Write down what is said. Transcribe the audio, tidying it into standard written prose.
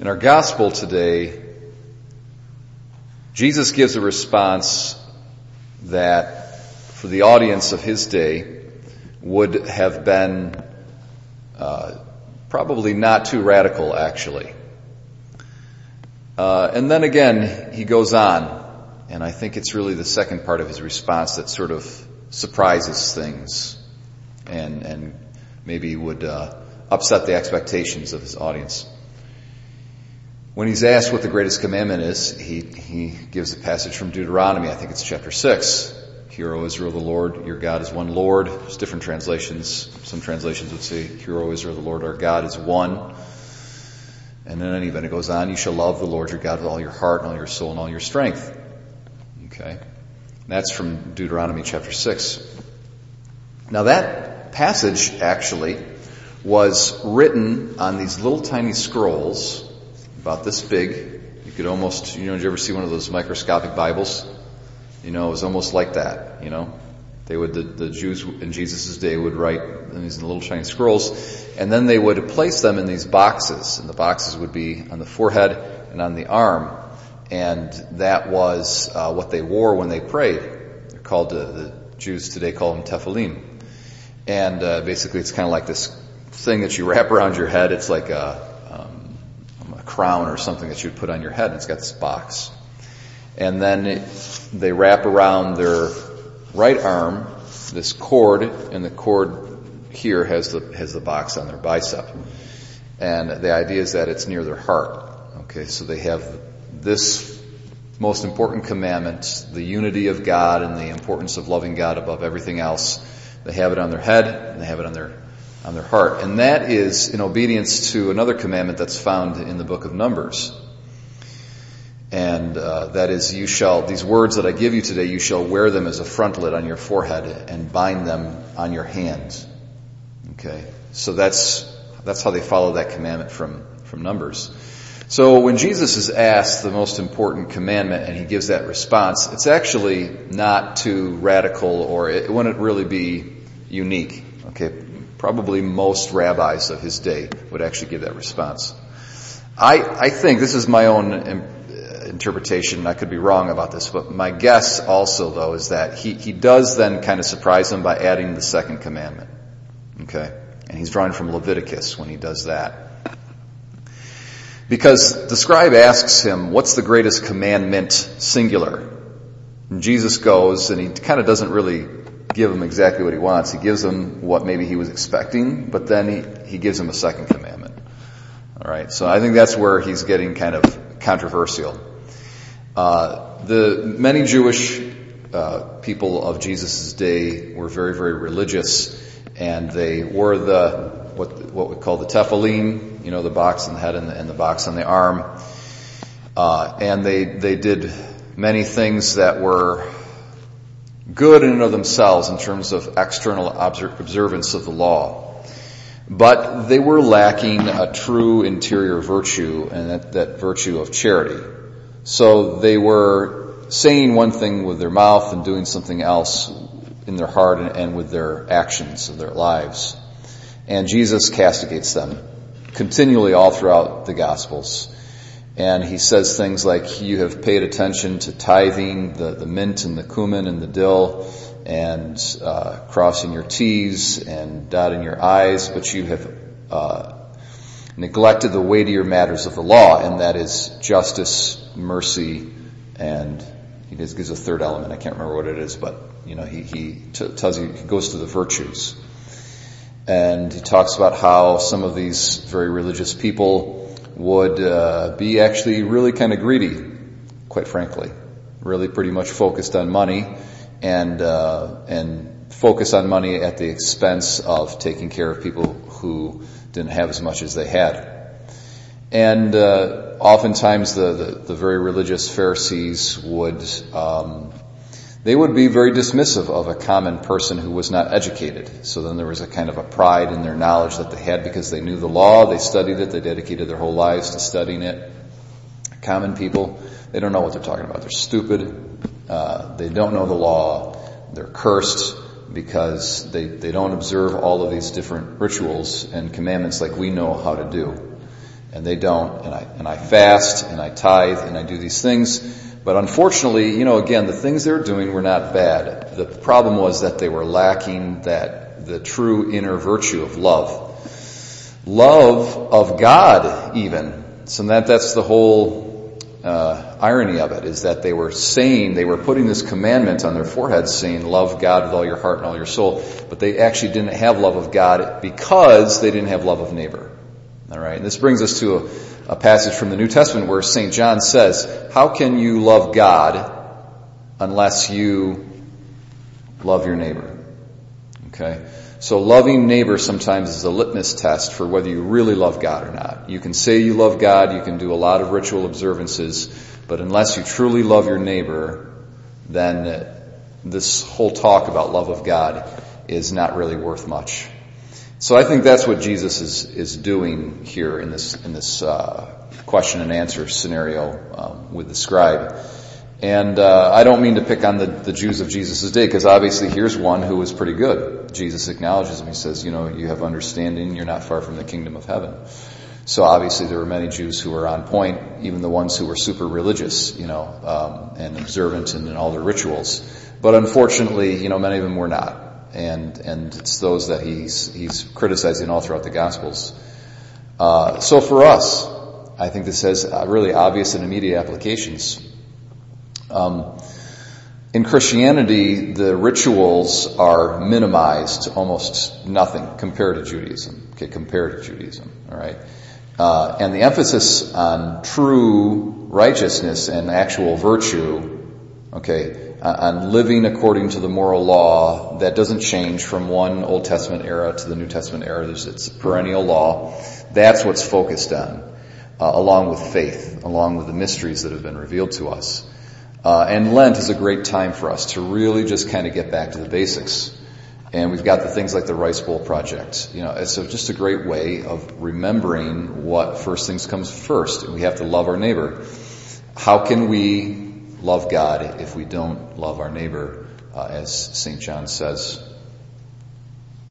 In our gospel today, Jesus gives a response that, for the audience of his day, would have been probably not too radical, actually. And then again, he goes on, and I think it's really the second part of his response that sort of surprises things and maybe would upset the expectations of his audience. When he's asked what the greatest commandment is, he gives a passage from Deuteronomy, I think it's chapter 6. Hear, O Israel, the Lord, your God is one Lord. There's different translations. Some translations would say, Hear, O Israel, the Lord, our God is one. And in any event, it goes on, you shall love the Lord your God with all your heart and all your soul and all your strength. Okay. And that's from Deuteronomy chapter 6. Now that passage actually was written on these little tiny scrolls about this big. You could almost, did you ever see one of those microscopic Bibles? It was almost like that, They would, the Jews in Jesus' day would write in these little tiny scrolls, and then they would place them in these boxes, and the boxes would be on the forehead and on the arm, and that was what they wore when they prayed. They're called, the Jews today call them tefillin. And basically it's kind of like this thing that you wrap around your head. It's like a crown or something that you would put on your head, and it's got this box. And then they wrap around their right arm this cord, and the cord here has the box on their bicep. And the idea is that it's near their heart. Okay, so they have this most important commandment, the unity of God and the importance of loving God above everything else. They have it on their head, and they have it on their heart. And that is in obedience to another commandment that's found in the book of Numbers. And that is, you shall, these words that I give you today, you shall wear them as a frontlet on your forehead and bind them on your hand. Okay, so that's how they follow that commandment from Numbers. So when Jesus is asked the most important commandment and he gives that response, it's actually not too radical, or it wouldn't really be unique. Okay, probably most rabbis of his day would actually give that response. I think, this is my own interpretation, I could be wrong about this, but my guess also, though, is that he does then kind of surprise them by adding the second commandment. Okay? And he's drawing from Leviticus when he does that. Because the scribe asks him, what's the greatest commandment, singular? And Jesus goes, and he kind of doesn't really give him exactly what he wants. He gives him what maybe he was expecting, but then he gives him a second commandment. All right? So I think that's where he's getting kind of controversial. The many Jewish people of Jesus' day were very, very religious, and they wore the what we call the tefillin, the box on the head and the box on the arm, and they did many things that were good in and of themselves in terms of external observance of the law, but they were lacking a true interior virtue, and that virtue of charity. So they were saying one thing with their mouth and doing something else in their heart and with their actions of their lives. And Jesus castigates them continually all throughout the Gospels. And he says things like, you have paid attention to tithing, the mint and the cumin and the dill, and crossing your T's and dotting your I's, but you have neglected the weightier matters of the law, and that is justice, mercy, and he just gives a third element. I can't remember what it is, but he goes to the virtues, and he talks about how some of these very religious people would be actually really kind of greedy, quite frankly, really pretty much focused on money, and focus on money at the expense of taking care of people who didn't have as much as they had, and oftentimes the very religious Pharisees would, they would be very dismissive of a common person who was not educated. So then there was a kind of a pride in their knowledge that they had because they knew the law, they studied it, they dedicated their whole lives to studying it. Common people, they don't know what they're talking about. They're stupid. They don't know the law. They're cursed because they don't observe all of these different rituals and commandments like we know how to do. and they don't, and I fast, and I tithe, and I do these things. But unfortunately, you know, again, the things they were doing were not bad. The problem was that they were lacking that, the true inner virtue of love. Love of God, even. So that's the whole irony of it, is that they were putting this commandment on their foreheads saying, love God with all your heart and all your soul. But they actually didn't have love of God because they didn't have love of neighbor. All right, and this brings us to a passage from the New Testament where St. John says, how can you love God unless you love your neighbor? Okay, so loving neighbor sometimes is a litmus test for whether you really love God or not. You can say you love God, you can do a lot of ritual observances, but unless you truly love your neighbor, then this whole talk about love of God is not really worth much. So I think that's what Jesus is doing here in this question and answer scenario with the scribe. And I don't mean to pick on the Jews of Jesus' day, because obviously here's one who was pretty good. Jesus acknowledges him. He says, you know, you have understanding. You're not far from the kingdom of heaven. So obviously there were many Jews who were on point, even the ones who were super religious, you know, and observant in all their rituals. But unfortunately, you know, many of them were not. And it's those that he's criticizing all throughout the Gospels. So for us, I think this has really obvious and immediate applications. In Christianity, the rituals are minimized to almost nothing compared to Judaism. Okay, all right. And the emphasis on true righteousness and actual virtue, okay, on living according to the moral law that doesn't change from one Old Testament era to the New Testament era. It's a perennial law. That's what's focused on, along with faith, along with the mysteries that have been revealed to us. And Lent is a great time for us to really just kind of get back to the basics. And we've got the things like the Rice Bowl Project. You know, it's just a great way of remembering what first things comes first. And we have to love our neighbor. How can we love God if we don't love our neighbor, as St. John says?